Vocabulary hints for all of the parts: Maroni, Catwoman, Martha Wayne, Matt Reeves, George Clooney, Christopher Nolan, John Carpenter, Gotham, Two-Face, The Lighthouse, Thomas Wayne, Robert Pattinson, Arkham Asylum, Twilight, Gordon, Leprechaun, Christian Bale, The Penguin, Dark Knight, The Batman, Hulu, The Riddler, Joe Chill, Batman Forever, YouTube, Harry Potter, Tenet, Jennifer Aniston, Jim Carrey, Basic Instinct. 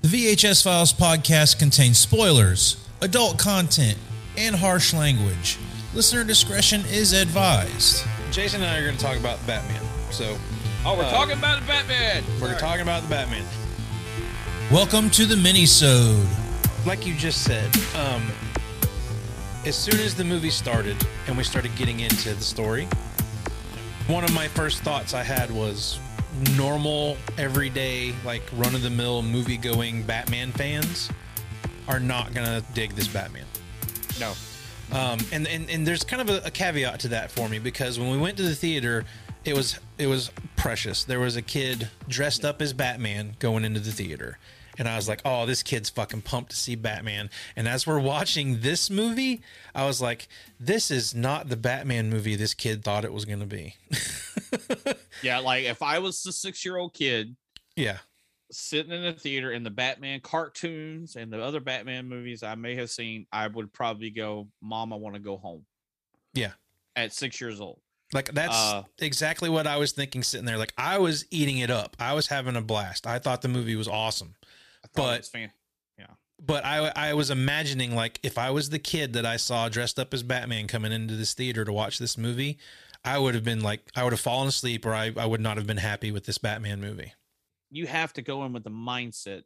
The VHS Files podcast contains spoilers, adult content, and harsh language. Listener discretion is advised. Jason and I are going to talk about Batman. We're talking about the Batman. Welcome to the mini-sode. Like you just said, as soon as the movie started and we started getting into the story, one of my first thoughts I had was normal, everyday, like run-of-the-mill, movie-going Batman fans are not going to dig this Batman. No. And there's kind of a caveat to that for me, because when we went to the theater, it was precious. There was a kid dressed up as Batman going into the theater. And I was like, oh, this kid's fucking pumped to see Batman. And as we're watching this movie, I was like, this is not the Batman movie this kid thought it was going to be. Yeah, like if I was the 6-year-old kid, yeah, sitting in the theater and the Batman cartoons and the other Batman movies I may have seen, I would probably go, Mom, I want to go home. Yeah. At 6 years old. Like that's exactly what I was thinking sitting there. Like I was eating it up. I was having a blast. I thought the movie was awesome. But I was imagining, like, if I was the kid that I saw dressed up as Batman coming into this theater to watch this movie, I would have been like, I would have fallen asleep, or I would not have been happy with this Batman movie. You have to go in with the mindset.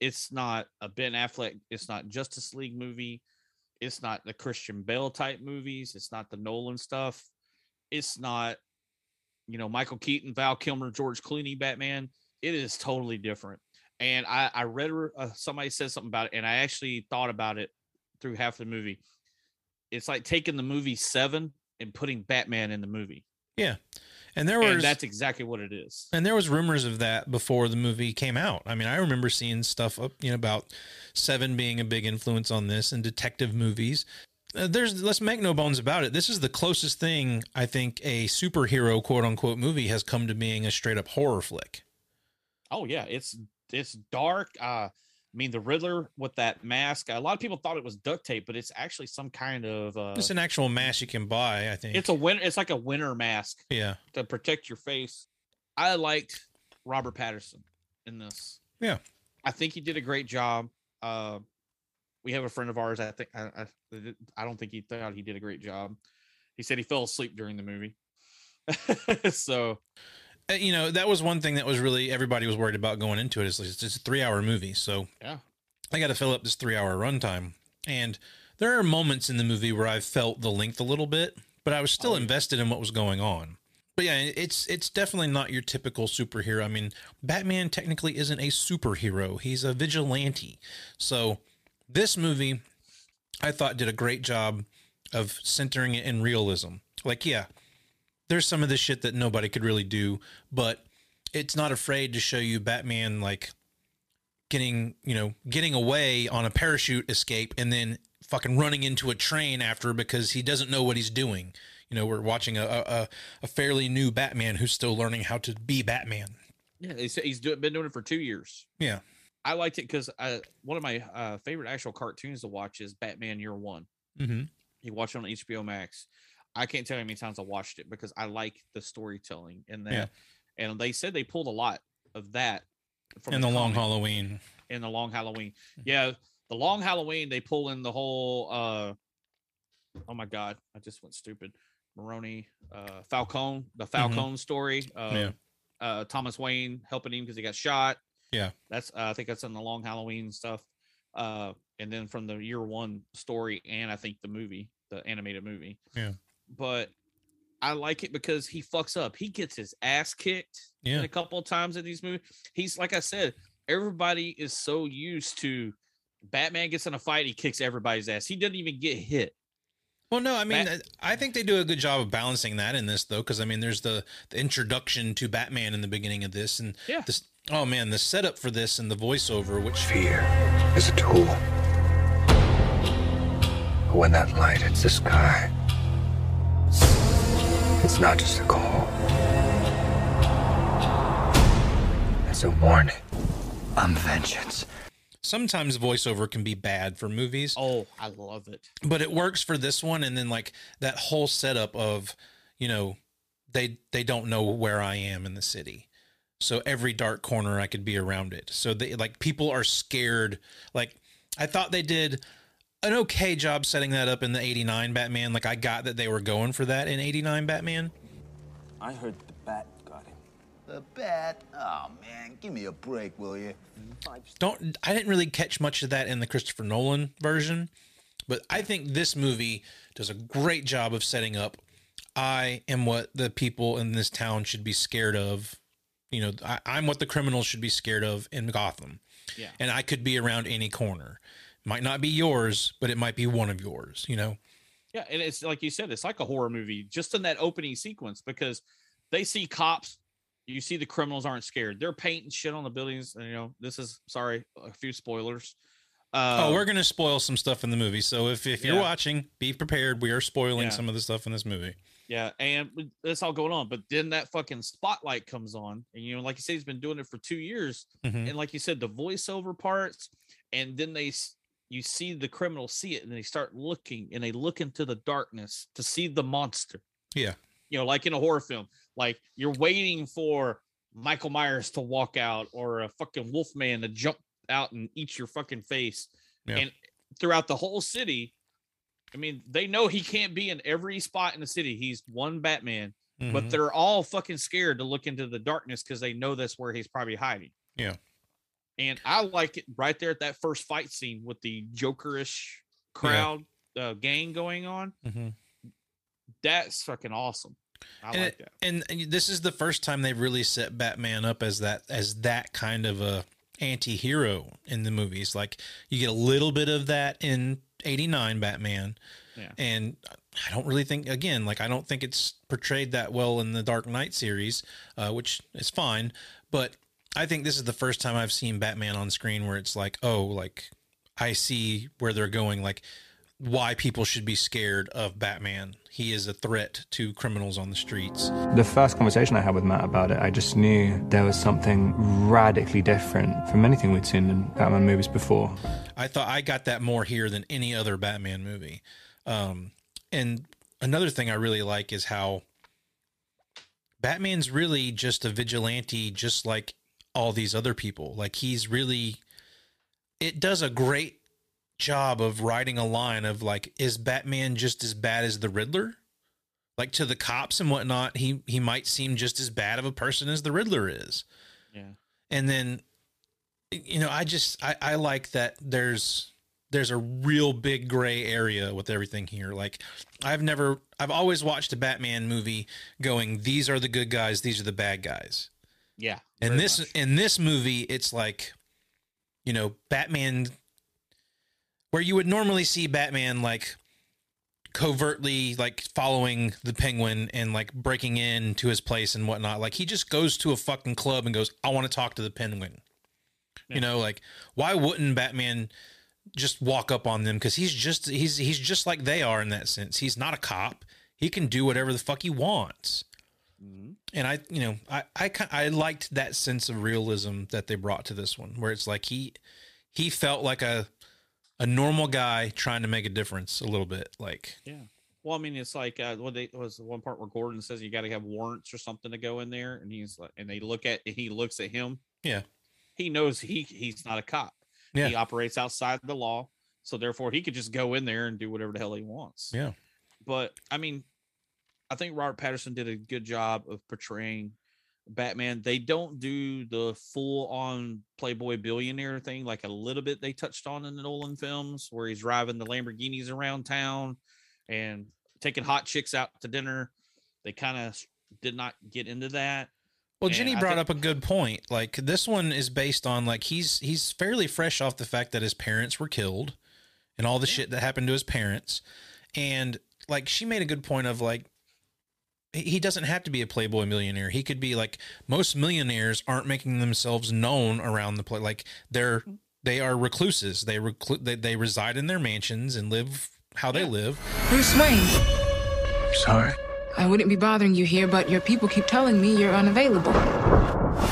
It's not a Ben Affleck. It's not Justice League movie. It's not the Christian Bale type movies. It's not the Nolan stuff. It's not, you know, Michael Keaton, Val Kilmer, George Clooney, Batman. It is totally different. And I read somebody said something about it, and I actually thought about it through half the movie. It's like taking the movie Seven and putting Batman in the movie. Yeah. And that's exactly what it is. And there was rumors of that before the movie came out. I mean, I remember seeing stuff up, you know, about Seven being a big influence on this and detective movies. Let's make no bones about it. This is the closest thing I think a superhero quote unquote movie has come to being a straight up horror flick. Oh yeah. It's dark. I mean, the Riddler with that mask, a lot of people thought it was duct tape, but it's actually some kind of, it's an actual mask you can buy. I think it's like a winter mask. Yeah. To protect your face. I liked Robert Pattinson in this. Yeah. I think he did a great job. We have a friend of ours. I think I don't think he thought he did a great job. He said he fell asleep during the movie. So, you know, that was one thing that was really everybody was worried about going into it. Is it's a 3-hour movie, so yeah, I got to fill up this 3-hour runtime. And there are moments in the movie where I felt the length a little bit, but I was still invested in what was going on. But yeah, it's definitely not your typical superhero. I mean, Batman technically isn't a superhero; he's a vigilante. So. This movie, I thought, did a great job of centering it in realism. Like, yeah, there's some of this shit that nobody could really do, but it's not afraid to show you Batman, like, getting away on a parachute escape and then fucking running into a train after because he doesn't know what he's doing. You know, we're watching a fairly new Batman who's still learning how to be Batman. Yeah, he's been doing it for 2 years. Yeah. I liked it because one of my favorite actual cartoons to watch is Batman Year One. Mm-hmm. You watch it on HBO Max. I can't tell you how many times I watched it because I like the storytelling in that. Yeah. And they said they pulled a lot of that from in the Long Halloween. Yeah, the Long Halloween, they pull in the whole. Oh my God, I just went stupid. Maroni, Falcone, the Falcone mm-hmm. story. Thomas Wayne helping him because he got shot. Yeah, that's I think that's in the Long Halloween stuff. And then from the Year One story and I think the movie, the animated movie. Yeah. But I like it because he fucks up. He gets his ass kicked a couple of times in these movies. He's like I said, everybody is so used to Batman gets in a fight. He kicks everybody's ass. He doesn't even get hit. Well, no, I mean, I think they do a good job of balancing that in this, though, because, I mean, there's the introduction to Batman in the beginning of this. And this. Oh man, the setup for this and the voiceover, which fear is a tool. But when that light hits the sky, it's not just a call. It's a warning. I'm vengeance. Sometimes voiceover can be bad for movies. Oh, I love it. But it works for this one, and then like that whole setup of, you know, they don't know where I am in the city. So every dark corner I could be around it. So they, like, people are scared. Like, I thought they did an okay job setting that up in the 89 Batman. Like, I got that they were going for that in 89 Batman. I heard the bat got him. The bat? Oh, man, give me a break, will you? I didn't really catch much of that in the Christopher Nolan version, but I think this movie does a great job of setting up, I am what the people in this town should be scared of. You know, I'm what the criminals should be scared of in Gotham. Yeah. And I could be around any corner. Might not be yours, but it might be one of yours, you know? Yeah, and it's like you said, it's like a horror movie just in that opening sequence, because they see cops, you see the criminals aren't scared. They're painting shit on the buildings. And, you know, this is, sorry, a few spoilers. We're going to spoil some stuff in the movie. So if you're watching, be prepared. We are spoiling some of the stuff in this movie. Yeah, and that's all going on. But then that fucking spotlight comes on. And, you know, like you said, he's been doing it for 2 years. Mm-hmm. And like you said, the voiceover parts. And then you see the criminals see it, and they start looking, and they look into the darkness to see the monster. Yeah. You know, like in a horror film, like you're waiting for Michael Myers to walk out or a fucking Wolfman to jump out and eat your fucking face. Yeah. And throughout the whole city, I mean, they know he can't be in every spot in the city. He's one Batman, mm-hmm. but they're all fucking scared to look into the darkness because they know that's where he's probably hiding. Yeah. And I like it right there at that first fight scene with the Jokerish crowd gang going on. Mm-hmm. That's fucking awesome. I like that. And this is the first time they've really set Batman up as that kind of a anti-hero in the movies. Like, you get a little bit of that in 89 Batman. Yeah. And I don't really think, again, like, I don't think it's portrayed that well in the Dark Knight series, which is fine. But I think this is the first time I've seen Batman on screen where it's like, oh, like, I see where they're going, like, why people should be scared of Batman. He is a threat to criminals on the streets. The first conversation I had with Matt about it, I just knew there was something radically different from anything we'd seen in Batman movies before. I thought I got that more here than any other Batman movie. And another thing I really like is how Batman's really just a vigilante, just like all these other people. Like, he's really, it does a great job of writing a line of, like, is Batman just as bad as the Riddler? Like, to the cops and whatnot, he might seem just as bad of a person as the Riddler is. Yeah. And then, you know, I like that there's a real big gray area with everything here. Like, I've always watched a Batman movie going, these are the good guys, these are the bad guys. Yeah. And in this movie, it's like, you know, Batman, where you would normally see Batman, like, covertly, like, following the Penguin and, like, breaking into his place and whatnot. Like, he just goes to a fucking club and goes, I want to talk to the Penguin. Yeah. You know, like, why wouldn't Batman just walk up on them? Cause he's just like they are in that sense. He's not a cop. He can do whatever the fuck he wants. Mm-hmm. And I liked that sense of realism that they brought to this one, where it's like he felt like a normal guy trying to make a difference a little bit. Like, yeah. Well, I mean, it's like was the one part where Gordon says you got to have warrants or something to go in there, and he's like, and he looks at him. Yeah. He knows he's not a cop. Yeah. He operates outside the law, so therefore he could just go in there and do whatever the hell he wants. Yeah. But I mean, I think Robert Pattinson did a good job of portraying Batman. They don't do the full-on playboy billionaire thing, like a little bit they touched on in the Nolan films, where he's driving the Lamborghinis around town and taking hot chicks out to dinner. They kind of did not get into that. Well, and Jenny brought up a good point. Like, this one is based on, like, he's fairly fresh off the fact that his parents were killed and all the shit that happened to his parents. And, like, she made a good point of, like, he doesn't have to be a playboy millionaire. He could be, like, most millionaires aren't making themselves known around the place. Like, they are recluses. They reside in their mansions and live how they live. Bruce Wayne. I'm sorry. I wouldn't be bothering you here, but your people keep telling me you're unavailable.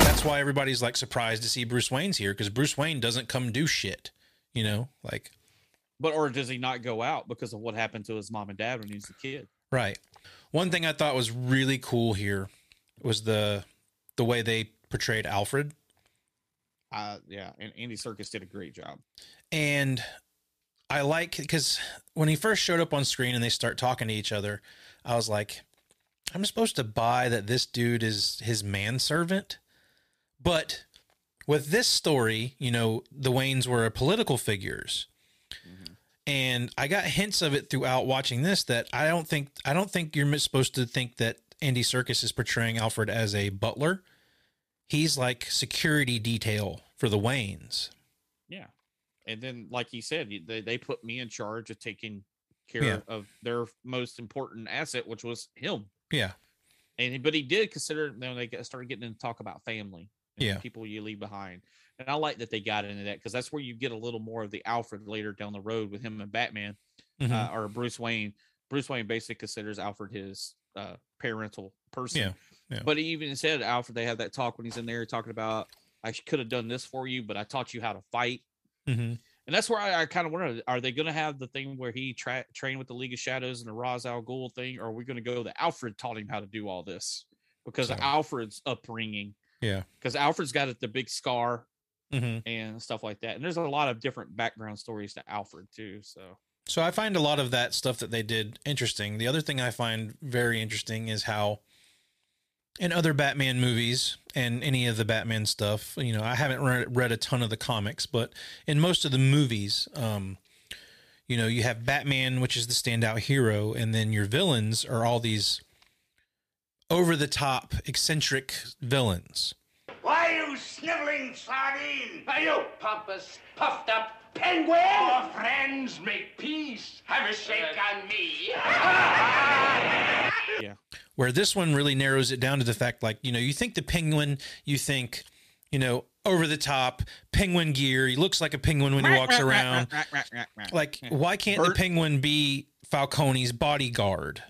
That's why everybody's, like, surprised to see Bruce Wayne's here, because Bruce Wayne doesn't come do shit, you know, like. But, or does he not go out because of what happened to his mom and dad when he was a kid? Right. One thing I thought was really cool here was the way they portrayed Alfred. Yeah, and Andy Serkis did a great job. And I like, because when he first showed up on screen and they start talking to each other, I was like, I'm supposed to buy that this dude is his manservant. But with this story, you know, the Waynes were political figures. Mm-hmm. And I got hints of it throughout watching this, that I don't think you're supposed to think that Andy Serkis is portraying Alfred as a butler. He's like security detail for the Waynes. Yeah. And then, like he said, they put me in charge of taking care of their most important asset, which was him. Yeah. But he did consider, you know, they started getting into talk about family and people you leave behind. And I like that they got into that, because that's where you get a little more of the Alfred later down the road with him and Batman, mm-hmm. Or Bruce Wayne. Bruce Wayne basically considers Alfred his parental person. Yeah. Yeah. But he even said, Alfred, they have that talk when he's in there talking about, I could have done this for you, but I taught you how to fight. Mm-hmm. And that's where I kind of wonder, are they going to have the thing where he trained with the League of Shadows and the Ra's al Ghul thing, or are we going to go that Alfred taught him how to do all this because of Alfred's upbringing? Yeah. Because Alfred's got the big scar and stuff like that. And there's a lot of different background stories to Alfred too. So I find a lot of that stuff that they did interesting. The other thing I find very interesting is how in other Batman movies and any of the Batman stuff, you know, I haven't read a ton of the comics, but in most of the movies, you know, you have Batman, which is the standout hero, and then your villains are all these over-the-top, eccentric villains. Why, you sniveling sardine? Are you pompous, puffed-up penguin? Our friends make peace. Have a shake on me. Yeah. Where this one really narrows it down to the fact, like, you know, you think the Penguin, you think, you know, over the top penguin gear. He looks like a penguin when he walks around. Like, why can't the Penguin be Falcone's bodyguard?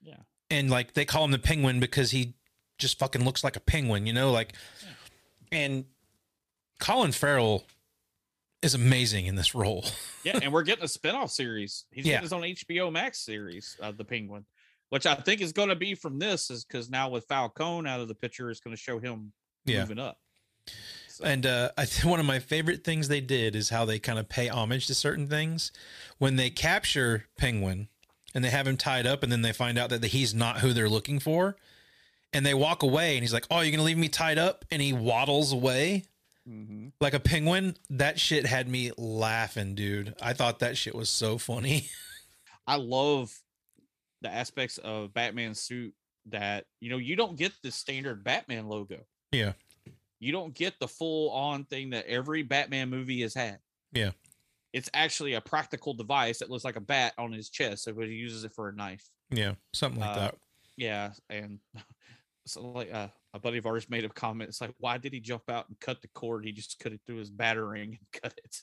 Yeah. And like, they call him the Penguin because he just fucking looks like a penguin, you know, like, and Colin Farrell is amazing in this role. Yeah. And we're getting a spinoff series. He's getting his own HBO Max series of the Penguin, which I think is going to be from this, is because now with Falcone out of the picture, it's going to show him moving up. So. And one of my favorite things they did is how they kind of pay homage to certain things. When they capture Penguin and they have him tied up, and then they find out that he's not who they're looking for, and they walk away, and he's like, oh, you're going to leave me tied up? And he waddles away like a penguin. That shit had me laughing, dude. I thought that shit was so funny. I love the aspects of Batman's suit that, you know, you don't get the standard Batman logo. Yeah. You don't get the full on thing that every Batman movie has had. Yeah. It's actually a practical device that looks like a bat on his chest. So he uses it for a knife. Yeah. Something like that. Yeah. And so, like, a buddy of ours made a comment. It's like, why did he jump out and cut the cord? He just cut it through his battering and cut it.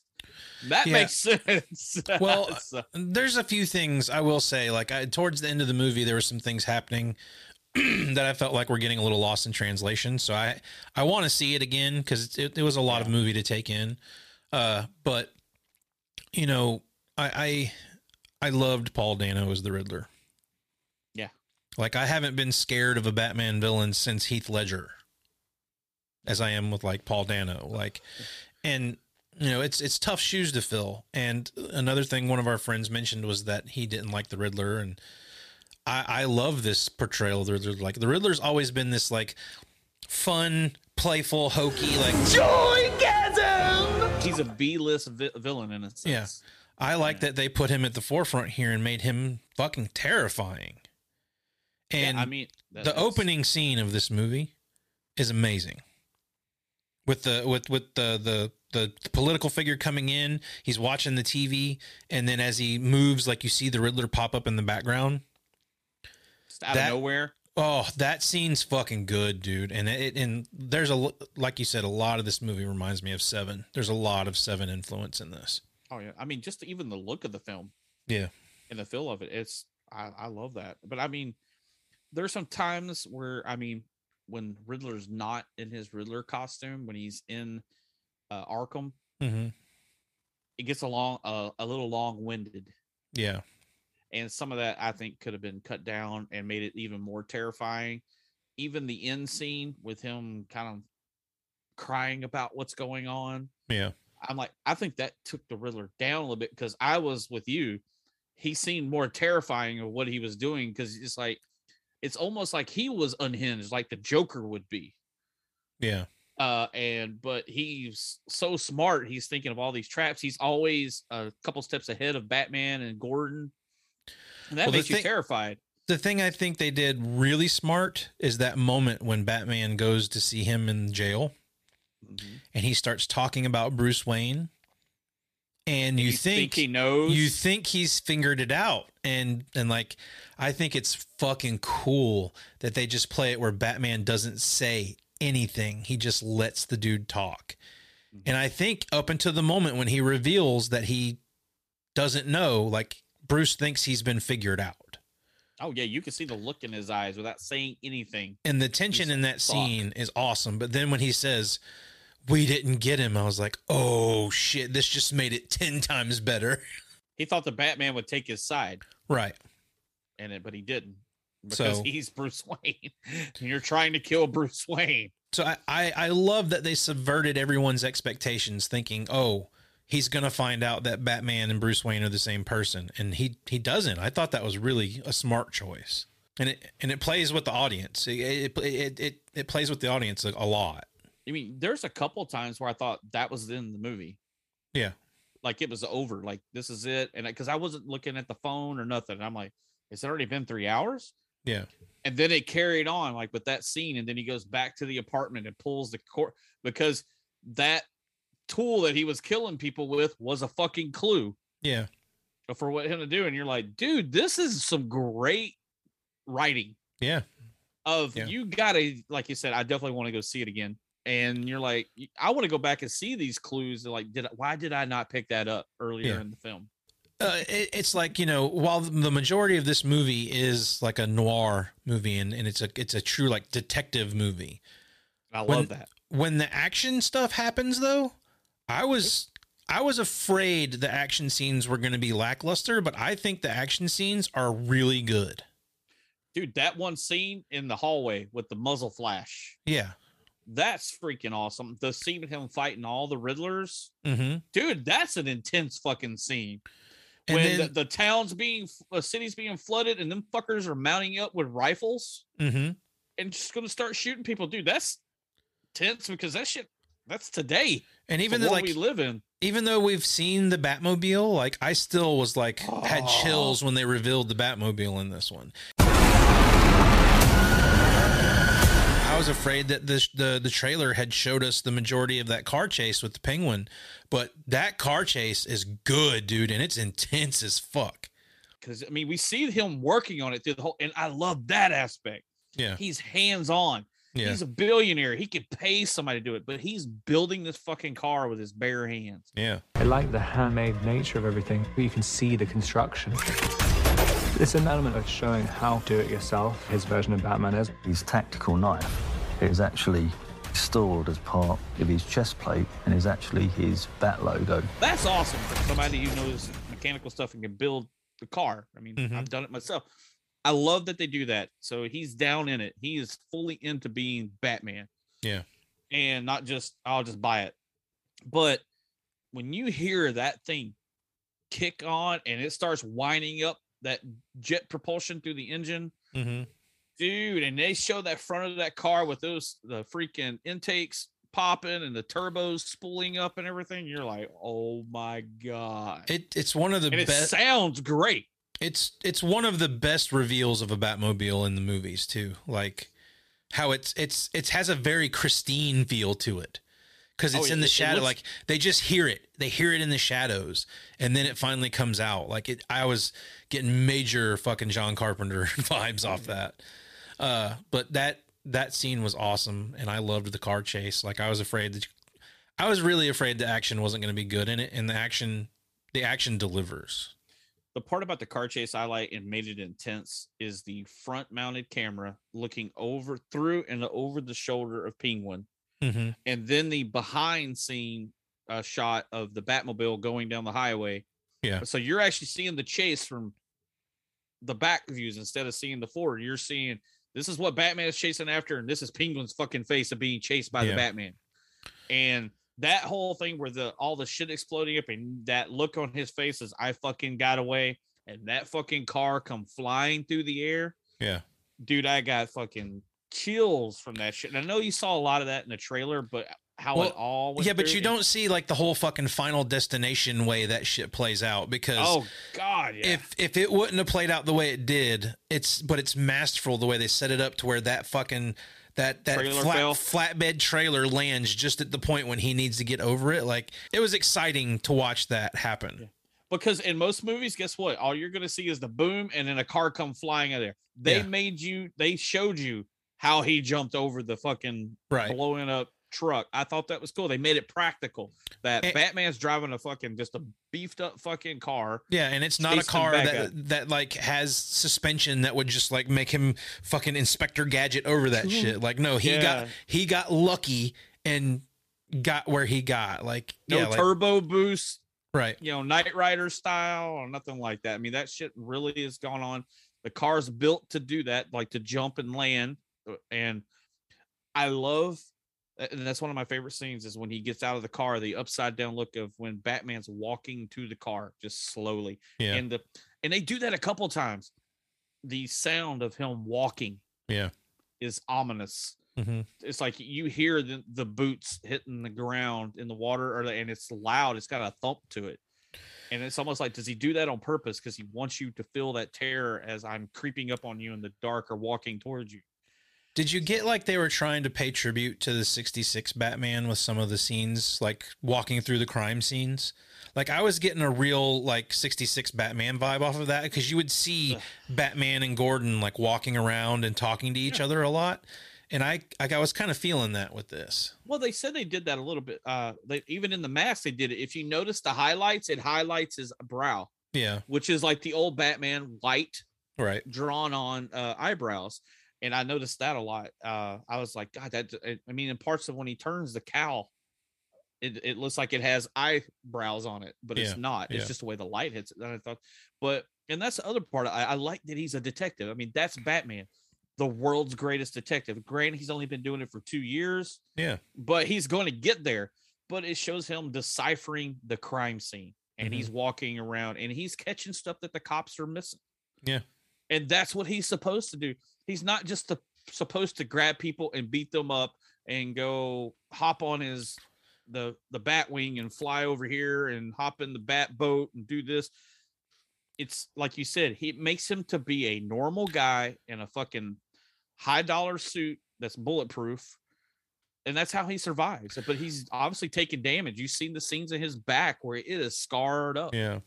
That makes sense. Well, there's a few things I will say. Like, towards the end of the movie, there were some things happening that I felt like we're getting a little lost in translation. So I want to see it again, because it was a lot of movie to take in. But, you know, I loved Paul Dano as the Riddler. Yeah. Like, I haven't been scared of a Batman villain since Heath Ledger, as I am with, like, Paul Dano. Like, and... you know, it's tough shoes to fill. And another thing one of our friends mentioned was that he didn't like the Riddler, and I love this portrayal of the Riddler. Like, the Riddler's always been this, like, fun, playful, hokey, like, joygasm. He's a B-list villain in a sense. Yeah, I like that they put him at the forefront here and made him fucking terrifying. And I mean, the opening scene of this movie is amazing. With the political figure coming in, he's watching the TV, and then as he moves, like, you see the Riddler pop up in the background. Just out of nowhere. Oh, that scene's fucking good, dude. And there's like you said, a lot of this movie reminds me of Seven. There's a lot of Seven influence in this. Oh yeah, I mean, just even the look of the film. Yeah. And the feel of it, I love that. But I mean, there's some times where, I mean, when Riddler's not in his Riddler costume, when he's in Arkham, it gets a little long-winded. Yeah. And some of that, I think, could have been cut down and made it even more terrifying. Even the end scene with him kind of crying about what's going on. Yeah. I'm like, I think that took the Riddler down a little bit, because I was with you. He seemed more terrifying of what he was doing, because it's like, it's almost like he was unhinged, like the Joker would be. Yeah. But he's so smart. He's thinking of all these traps. He's always a couple steps ahead of Batman and Gordon. And that makes you terrified. The thing I think they did really smart is that moment when Batman goes to see him in jail. Mm-hmm. And he starts talking about Bruce Wayne, and you think he knows. You think he's figured it out, and like, I think it's fucking cool that they just play it where Batman doesn't say anything; he just lets the dude talk. Mm-hmm. And I think up until the moment when he reveals that he doesn't know, like, Bruce thinks he's been figured out. Oh yeah, you can see the look in his eyes without saying anything. And the tension in that scene is awesome. But then when he says, "We didn't get him," I was like, oh shit, this just made it 10 times better. He thought the Batman would take his side. Right. But he didn't. Because he's Bruce Wayne. And you're trying to kill Bruce Wayne. So I love that they subverted everyone's expectations, thinking, oh, he's going to find out that Batman and Bruce Wayne are the same person. And he doesn't. I thought that was really a smart choice. And it plays with the audience. It plays with the audience a lot. I mean, there's a couple times where I thought that was in the movie. Yeah. Like, it was over. Like, this is it. And because I wasn't looking at the phone or nothing. And I'm like, it's already been 3 hours? Yeah. And then it carried on, like, with that scene. And then he goes back to the apartment and pulls the cord, because that tool that he was killing people with was a fucking clue. Yeah. For what him to do. And you're like, dude, this is some great writing. Yeah. You gotta, like you said, I definitely want to go see it again. And you're like, I want to go back and see these clues. They're like, why did I not pick that up earlier in the film? It's like, you know, while the majority of this movie is like a noir movie, and it's a true, like, detective movie. I love that. When the action stuff happens, though, I was afraid the action scenes were going to be lackluster, but I think the action scenes are really good. Dude, that one scene in the hallway with the muzzle flash. Yeah. That's freaking awesome. The scene with him fighting all the Riddlers. Mm-hmm. Dude, that's an intense fucking scene. And when then, the town's being, the city's being flooded, and them fuckers are mounting up with rifles and just going to start shooting people. Dude, that's tense, because that shit, that's today. And even though, like, we live in, even though we've seen the Batmobile, like, I still was like, had chills when they revealed the Batmobile in this one. I was afraid that the trailer had showed us the majority of that car chase with the Penguin, but that car chase is good, dude, and it's intense as fuck. Because, I mean, we see him working on it through the whole, and I love that aspect. Yeah, he's hands on. Yeah. He's a billionaire. He could pay somebody to do it, but he's building this fucking car with his bare hands. Yeah, I like the handmade nature of everything. You can see the construction. It's an element of showing how do-it-yourself his version of Batman is. His tactical knife is actually stored as part of his chest plate and is actually his Bat logo. That's awesome for somebody who knows mechanical stuff and can build the car. I mean, I've done it myself. I love that they do that. So he's down in it. He is fully into being Batman. Yeah. And not just, I'll just buy it. But when you hear that thing kick on and it starts winding up, that jet propulsion through the engine, dude, and they show that front of that car with the freaking intakes popping and the turbos spooling up and everything. You're like, oh my God. It's one of the best. It sounds great. It's one of the best reveals of a Batmobile in the movies too. Like, how it has a very pristine feel to it. Because it's in the shadow, like, they just hear it. They hear it in the shadows, and then it finally comes out. Like, I was getting major fucking John Carpenter vibes off that. But that scene was awesome, and I loved the car chase. Like, I was really afraid the action wasn't going to be good in it, and the action delivers. The part about the car chase I like and made it intense is the front-mounted camera looking over through and over the shoulder of Penguin. Mm-hmm. And then the behind scene shot of the Batmobile going down the highway. Yeah. So you're actually seeing the chase from the back views instead of seeing the forward. You're seeing, this is what Batman is chasing after, and this is Penguin's fucking face of being chased by the Batman. And that whole thing where all the shit exploding up and that look on his face is I fucking got away, and that fucking car come flying through the air. Yeah, dude, I got fucking chills from that shit. And I know you saw a lot of that in the trailer, but how it all went through. But you don't see like the whole fucking Final Destination way that shit plays out, because if it wouldn't have played out the way it did, it's masterful the way they set it up to where that fucking that flatbed trailer lands just at the point when he needs to get over it. Like, it was exciting to watch that happen. Yeah. Because in most movies, guess what? All you're going to see is the boom and then a car come flying out of there. They showed you how he jumped over the fucking blowing up truck. I thought that was cool. They made it practical that Batman's driving a fucking just a beefed up fucking car. Yeah, and it's not a car that like has suspension that would just like make him fucking Inspector Gadget over that shit. Like, no, he got lucky and got where he got. Like, turbo boost, right? You know, Knight Rider style or nothing like that. I mean, that shit really is going on. The car's built to do that, like to jump and land. And I love. And that's one of my favorite scenes is when he gets out of the car, the upside down look of when Batman's walking to the car just slowly. Yeah. And they do that a couple times. The sound of him walking is ominous. Mm-hmm. It's like you hear the boots hitting the ground in the water and it's loud. It's got a thump to it. And it's almost like, does he do that on purpose? Because he wants you to feel that terror as I'm creeping up on you in the dark or walking towards you. Did you get like they were trying to pay tribute to the 66 Batman with some of the scenes, like walking through the crime scenes? Like, I was getting a real like 66 Batman vibe off of that, because you would see Batman and Gordon like walking around and talking to each other a lot. And I was kind of feeling that with this. Well, they said they did that a little bit. Even in the mask, they did it. If you notice the highlights, it highlights his brow. Yeah. Which is like the old Batman white. Right. Drawn on eyebrows. And I noticed that a lot. I was like, God, in parts of when he turns the cowl, it looks like it has eyebrows on it, but it's not. It's just the way the light hits it. And I thought, and that's the other part. I like that he's a detective. I mean, that's Batman, the world's greatest detective. Granted, he's only been doing it for 2 years. Yeah. But he's going to get there. But it shows him deciphering the crime scene. And he's walking around and he's catching stuff that the cops are missing. Yeah. And that's what he's supposed to do. He's not just supposed to grab people and beat them up and go hop on the bat wing and fly over here and hop in the bat boat and do this. It's like you said, it makes him to be a normal guy in a fucking high dollar suit that's bulletproof. And that's how he survives. But he's obviously taking damage. You've seen the scenes in his back where it is scarred up. Yeah.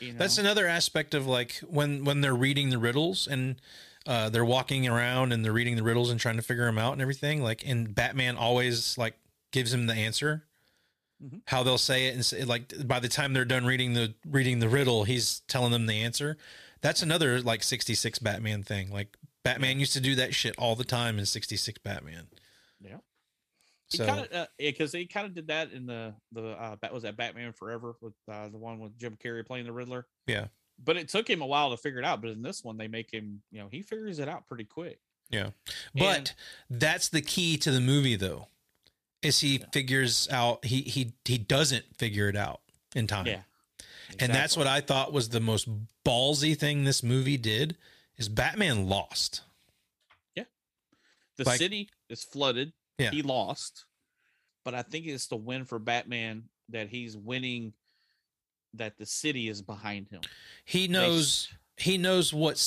You know? That's another aspect of like when they're reading the riddles and they're walking around and they're reading the riddles and trying to figure them out and everything. Like, and Batman always like gives him the answer, how they'll say it. And say, like, by the time they're done reading the riddle, he's telling them the answer. That's another like 66 Batman thing. Like, Batman used to do that shit all the time in 66 Batman. Yeah. So, because they kind of did that in was that Batman Forever with the one with Jim Carrey playing the Riddler. Yeah. But it took him a while to figure it out. But in this one, they make him, you know, he figures it out pretty quick. Yeah. But that's the key to the movie, though, is he figures out, he doesn't figure it out in time. Yeah. Exactly. And that's what I thought was the most ballsy thing this movie did is Batman lost. Yeah. The city is flooded. Yeah. He lost. But I think it's the win for Batman that he's winning, that the city is behind him. He knows what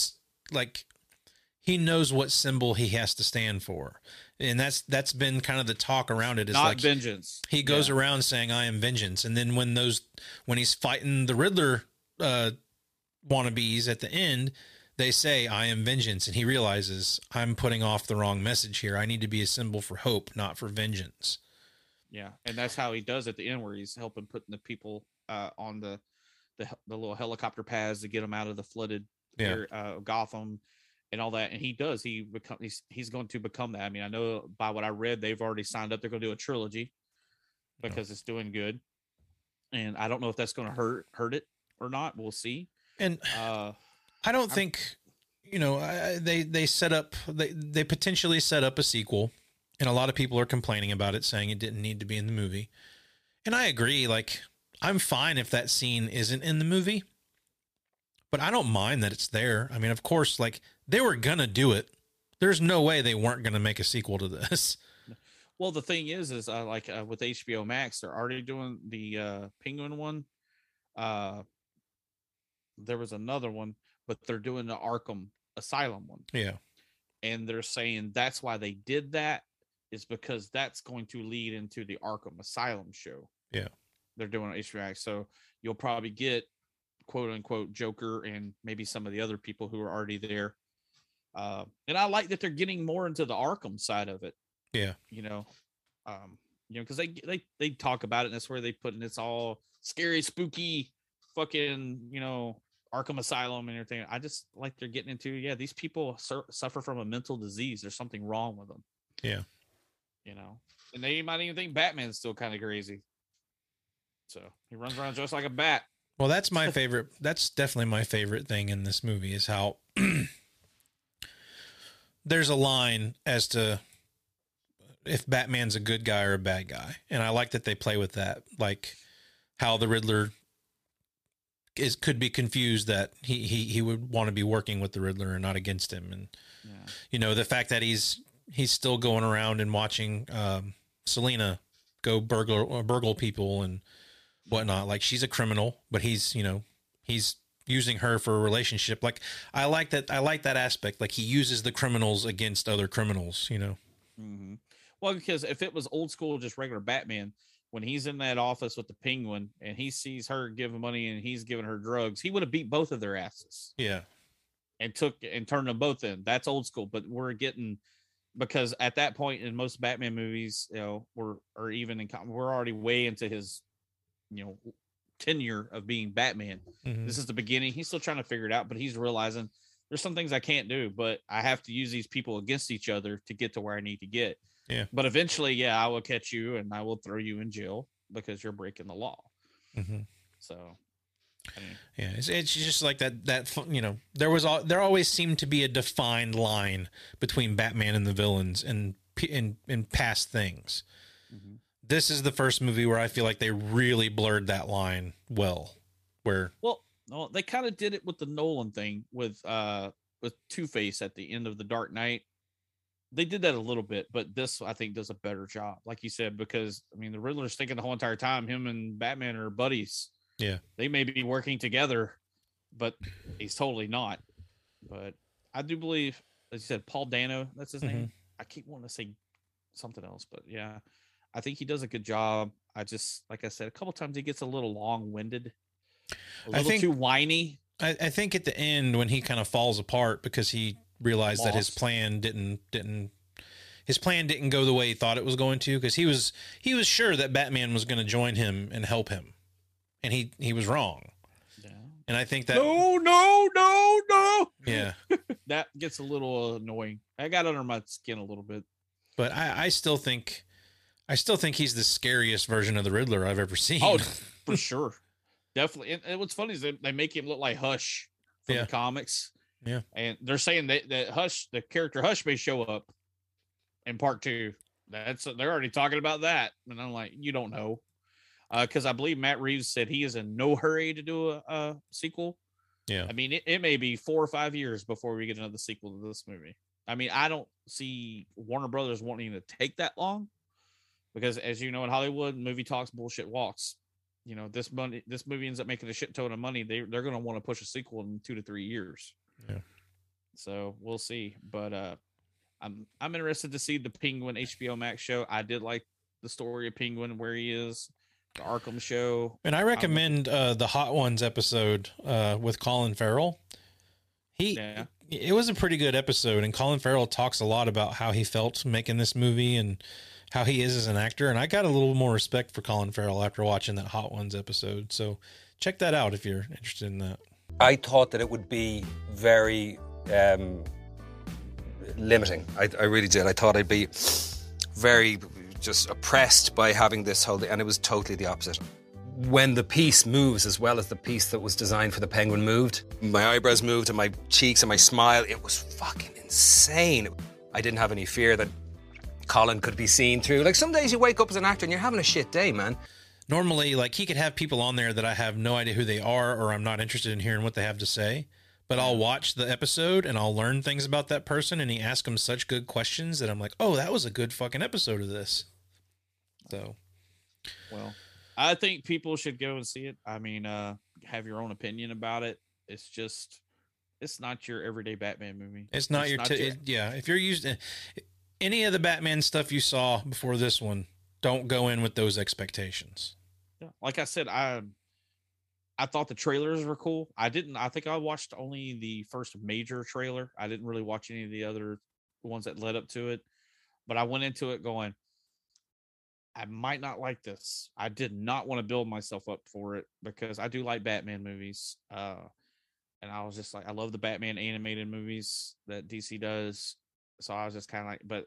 symbol he has to stand for. And that's been kind of the talk around it. It's not like vengeance. He goes around saying, I am vengeance. And then when he's fighting the Riddler wannabes at the end, they say, I am vengeance. And he realizes, I'm putting off the wrong message here. I need to be a symbol for hope, not for vengeance. Yeah. And that's how he does at the end, where he's helping putting the people on the little helicopter pads to get him out of the flooded Gotham and all that. And he does. He's going to become that. I mean, I know by what I read, they've already signed up. They're going to do a trilogy because it's doing good. And I don't know if that's going to hurt it or not. We'll see. And I don't think, you know, they potentially set up a sequel And a lot of people are complaining about it, saying it didn't need to be in the movie. And I agree, like, I'm fine if that scene isn't in the movie, but I don't mind that it's there. I mean, of course, like, they were going to do it. There's no way they weren't going to make a sequel to this. Well, the thing is like with HBO Max, they're already doing the Penguin one. There was another one, but they're doing the Arkham Asylum one. Yeah. And they're saying that's why they did that, is because that's going to lead into the Arkham Asylum show. Yeah. They're doing HBO Max. So you'll probably get quote unquote Joker and maybe some of the other people who are already there. And I like that they're getting more into the Arkham side of it. Yeah. You know, because they talk about it, and that's where they put in it's all scary, spooky, fucking, you know, Arkham Asylum and everything. I just like they're getting into, yeah, these people suffer from a mental disease. There's something wrong with them. Yeah. You know, and they might even think Batman's still kind of crazy. So he runs around just like a bat. Well, that's my favorite. That's definitely my favorite thing in this movie is how there's a line as to if Batman's a good guy or a bad guy. And I like that they play with that, like how the Riddler could be confused that he would want to be working with the Riddler and not against him. And, yeah. You know, the fact that he's still going around and watching Selina go burgle people and whatnot. Like, she's a criminal, but he's using her for a relationship. Like, I like that aspect. Like, he uses the criminals against other criminals, you know? Mm-hmm. Well, because if it was old school, just regular Batman, when he's in that office with the Penguin and he sees her giving money and he's giving her drugs, he would have beat both of their asses. Yeah. And turned them both in. That's old school. But we're getting, because at that point in most Batman movies, you know, we're already way into his, you know, tenure of being Batman. Mm-hmm. This is the beginning. He's still trying to figure it out, but he's realizing there's some things I can't do, but I have to use these people against each other to get to where I need to get. Yeah. But eventually, yeah, I will catch you and I will throw you in jail because you're breaking the law. Mm-hmm. So, I mean, yeah, it's just like that, you know, there always seemed to be a defined line between Batman and the villains and past things. Mm-hmm. This is the first movie where I feel like they really blurred that line. No, they kind of did it with the Nolan thing with Two-Face at the end of the Dark Knight. They did that a little bit, but this I think does a better job, like you said, because I mean the Riddler's thinking the whole entire time him and Batman are buddies. Yeah, they may be working together, but he's totally not. But I do believe, as you said, Paul Dano, that's his name. I keep wanting to say something else, but yeah, I think he does a good job. I just, like I said, a couple times he gets a little long-winded. I think too whiny. I think at the end when he kind of falls apart because he realized that his plan didn't go the way he thought it was going to, because he was sure that Batman was going to join him and help him, and he was wrong. Yeah. And I think that no. Yeah. That gets a little annoying. I got under my skin a little bit. But I still think he's the scariest version of the Riddler I've ever seen. Oh, for sure. Definitely. And what's funny is they make him look like Hush from the comics. Yeah. And they're saying that Hush, the character Hush, may show up in part 2. They're already talking about that. And I'm like, you don't know. Because I believe Matt Reeves said he is in no hurry to do a sequel. Yeah. I mean, it may be 4 or 5 years before we get another sequel to this movie. I mean, I don't see Warner Brothers wanting to take that long. Because as you know, in Hollywood, movie talks, bullshit walks. You know, this movie ends up making a shit ton of money. They're going to want to push a sequel in 2 to 3 years. Yeah. So we'll see. But I'm interested to see the Penguin HBO Max show. I did like the story of Penguin, where he is, the Arkham show. And I recommend the Hot Ones episode with Colin Farrell. It was a pretty good episode. And Colin Farrell talks a lot about how he felt making this movie and how he is as an actor. And I got a little more respect for Colin Farrell after watching that Hot Ones episode. So check that out if you're interested in that. I thought that it would be very limiting. I really did. I thought I'd be very just oppressed by having this whole thing. And it was totally the opposite. When the piece moves, as well as the piece that was designed for the Penguin moved, my eyebrows moved and my cheeks and my smile, it was fucking insane. I didn't have any fear that Colin could be seen through. Like, some days you wake up as an actor and you're having a shit day, man. Normally, like, he could have people on there that I have no idea who they are, or I'm not interested in hearing what they have to say. But I'll watch the episode and I'll learn things about that person, and he asks them such good questions that I'm like, oh, that was a good fucking episode of this. So, well, I think people should go and see it. I mean, have your own opinion about it. It's just, it's not your everyday Batman movie. It's not your, yeah. If you're used to any of the Batman stuff you saw before this one, don't go in with those expectations. Yeah. Like I said, I thought the trailers were cool. I think I watched only the first major trailer. I didn't really watch any of the other ones that led up to it, but I went into it going, I might not like this. I did not want to build myself up for it because I do like Batman movies. And I was just like, I love the Batman animated movies that DC does. So I was just kind of like, but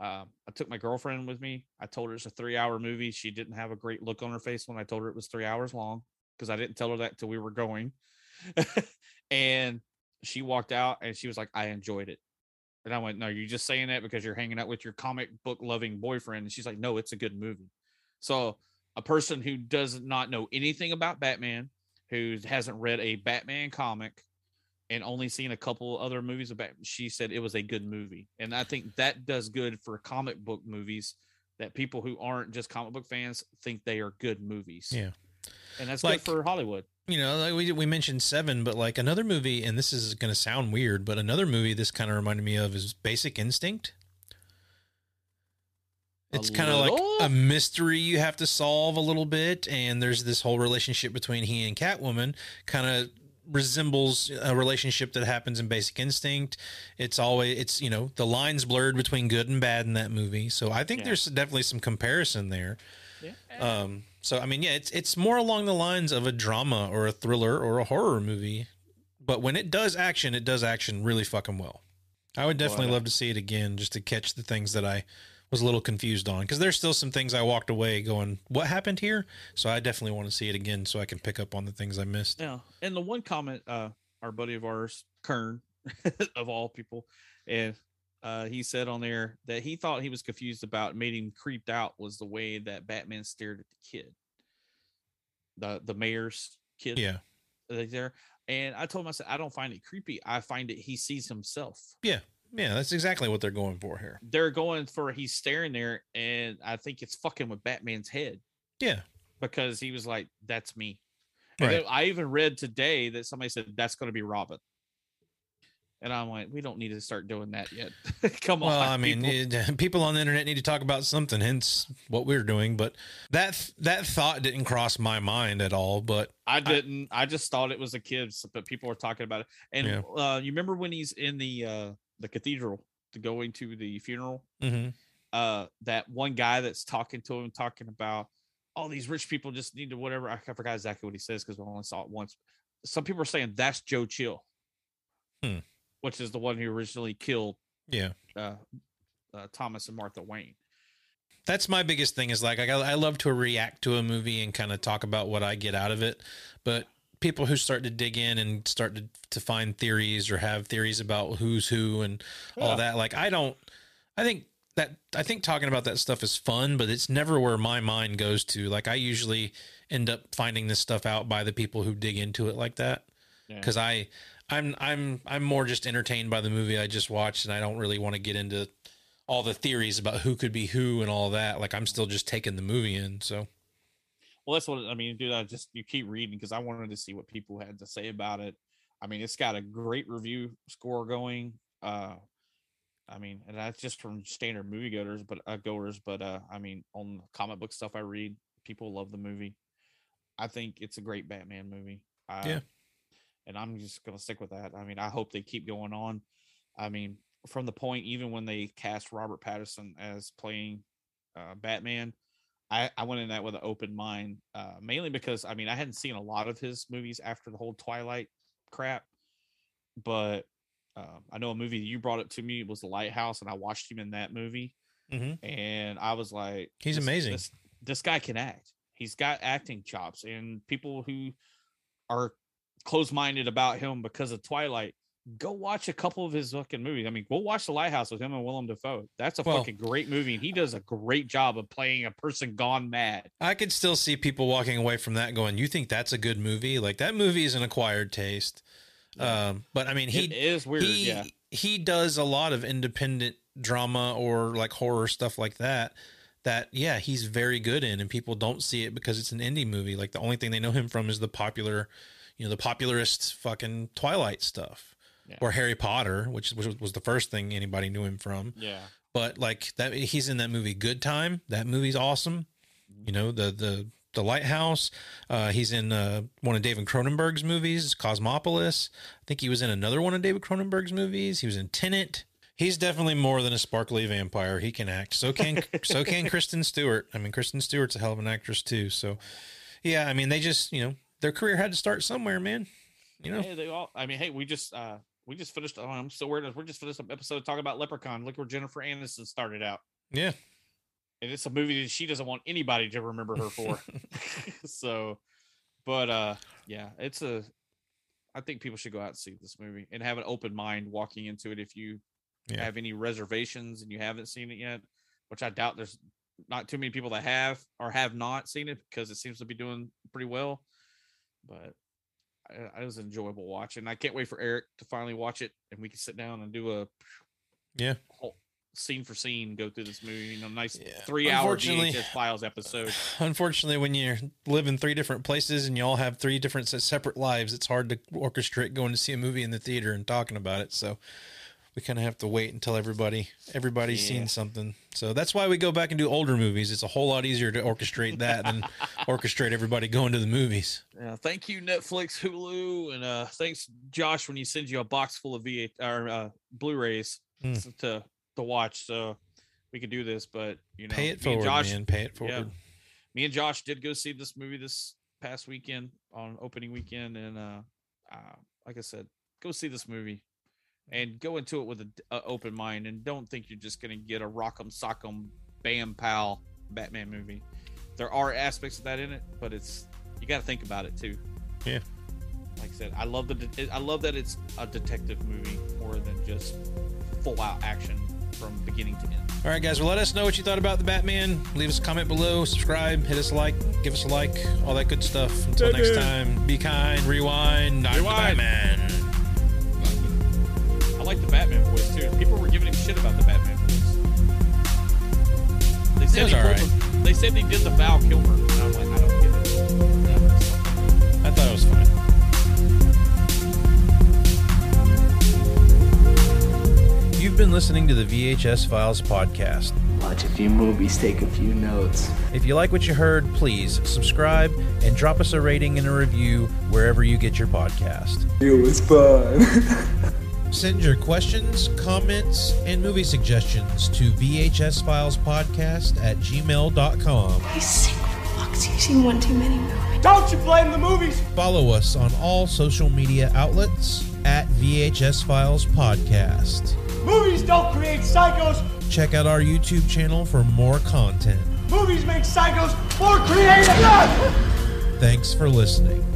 I took my girlfriend with me. I told her it's a 3-hour movie. She didn't have a great look on her face when I told her it was 3 hours long, because I didn't tell her that till we were going. And she walked out and she was like, I enjoyed it. And I went, no, you're just saying that because you're hanging out with your comic book loving boyfriend. And she's like, no, it's a good movie. So a person who does not know anything about Batman, who hasn't read a Batman comic and only seen a couple other movies about, she said it was a good movie. And I think that does good for comic book movies, that people who aren't just comic book fans think they are good movies. Yeah. And that's like, good for Hollywood. You know, like we mentioned Seven, but like another movie, and this is going to sound weird, but another movie this kind of reminded me of is Basic Instinct. It's kind of like a mystery you have to solve a little bit, and there's this whole relationship between he and Catwoman kind of resembles a relationship that happens in Basic Instinct. It's you know, the lines blurred between good and bad in that movie. So I think there's definitely some comparison there. Yeah. So, I mean, yeah, it's more along the lines of a drama or a thriller or a horror movie. But when it does action really fucking well. I would definitely love to see it again just to catch the things that I was a little confused on, because there's still some things I walked away going, what happened here? So I definitely want to see it again so I can pick up on the things I missed. Yeah. And the one comment, our buddy of ours, Kern, of all people, and he said on there that he thought he was confused about, made him creeped out, was the way that Batman stared at the kid, the mayor's kid. Yeah, there. And I told him, I said, I don't find it creepy. I find it, he sees himself. Yeah, yeah, that's exactly what they're going for here. They're going for, he's staring there, and I think it's fucking with Batman's head. Yeah, because he was like, that's me. And right. I even read today that somebody said that's going to be Robin. And I'm like, we don't need to start doing that yet. Come on. Well, I mean, people on the internet need to talk about something, hence what we're doing. But that thought didn't cross my mind at all. But I didn't. I just thought it was a kid, but people were talking about it. And you remember when he's in the cathedral, going to the funeral? Mm-hmm. That one guy that's talking to him, talking about all these rich people just need to whatever. I forgot exactly what he says because we only saw it once. Some people are saying that's Joe Chill. Hmm. Which is the one who originally killed Thomas and Martha Wayne. That's my biggest thing is like, I love to react to a movie and kind of talk about what I get out of it. But people who start to dig in and start to find theories or have theories about who's who and all that, like, I think talking about that stuff is fun, but it's never where my mind goes to. Like, I usually end up finding this stuff out by the people who dig into it like that. Yeah. 'Cause I'm more just entertained by the movie I just watched, and I don't really want to get into all the theories about who could be who and all that. Like, I'm still just taking the movie in. So, well, that's what I mean, dude. You keep reading because I wanted to see what people had to say about it. I mean, it's got a great review score going. I mean, and that's just from standard moviegoers, but I mean, on the comic book stuff I read, people love the movie. I think it's a great Batman movie. And I'm just going to stick with that. I mean, I hope they keep going on. I mean, from the point, even when they cast Robert Pattinson as playing Batman, I went in that with an open mind, mainly because, I mean, I hadn't seen a lot of his movies after the whole Twilight crap. But I know a movie you brought up to me was The Lighthouse, and I watched him in that movie. Mm-hmm. And I was like, he's amazing. This guy can act. He's got acting chops. And people who are close-minded about him because of Twilight go watch a couple of his fucking movies. I mean, go watch The Lighthouse with him and Willem Dafoe. That's a fucking great movie, and he does a great job of playing a person gone mad. I could still see people walking away from that going, you think that's a good movie? Like, that movie is an acquired taste. But I mean, he does a lot of independent drama or like horror stuff like that. Yeah, he's very good in, and people don't see it because it's an indie movie. Like, the only thing they know him from is the popular, you know, the popularist fucking Twilight stuff or Harry Potter, which was the first thing anybody knew him from. Yeah. But like that, he's in that movie Good Time. That movie's awesome. You know, The Lighthouse. He's in one of David Cronenberg's movies, Cosmopolis. I think he was in another one of David Cronenberg's movies. He was in Tenet. He's definitely more than a sparkly vampire. He can act. So can Kristen Stewart. I mean, Kristen Stewart's a hell of an actress too. So, yeah, I mean, they just, you know, their career had to start somewhere, man. You know, hey, we just finished. Oh, I'm so weird. We're just finished an episode talking about Leprechaun. Look where Jennifer Aniston started out. Yeah. And it's a movie that she doesn't want anybody to remember her for. So, but yeah, I think people should go out and see this movie and have an open mind walking into it. If you have any reservations and you haven't seen it yet, which I doubt there's not too many people that have or have not seen it, because it seems to be doing pretty well. But it was enjoyable watching. I can't wait for Eric to finally watch it and we can sit down and do a whole scene for scene, go through this movie in a nice 3 hour VHS Files episode. Unfortunately, when you live in three different places and you all have three different separate lives, it's hard to orchestrate going to see a movie in the theater and talking about it. So we kind of have to wait until everybody's seen something. So that's why we go back and do older movies. It's a whole lot easier to orchestrate that than orchestrate everybody going to the movies. Yeah, thank you, Netflix, Hulu, and thanks, Josh, when he sends you a box full of Blu-rays to watch, so we could do this. But you know, pay it forward. Yeah, me and Josh did go see this movie this past weekend on opening weekend, and like I said, go see this movie and go into it with an open mind, and don't think you're just gonna get a rock'em sock'em bam pow Batman movie. There are aspects of that in it, but it's, you got to think about it too. Yeah, like I said, I love that it's a detective movie more than just full out action from beginning to end. All right, guys, well, let us know what you thought about The Batman. Leave us a comment below, subscribe, hit us a like, give us a like, all that good stuff. Until next time, be kind, rewind. I'm The Batman. I like The Batman voice too. People were giving him shit about The Batman voice. They said they did the Val Kilmer, and I'm like, I don't get it. I thought it was fine. You've been listening to the VHS Files podcast. Watch a few movies, take a few notes. If you like what you heard, please subscribe and drop us a rating and a review wherever you get your podcast. It was fun. Send your questions, comments, and movie suggestions to vhsfilespodcast@gmail.com. I sick for walks using one too many movies. Don't you blame the movies? Follow us on all social media outlets at VHS Files Podcast. Movies don't create psychos. Check out our YouTube channel for more content. Movies make psychos more creative. Thanks for listening.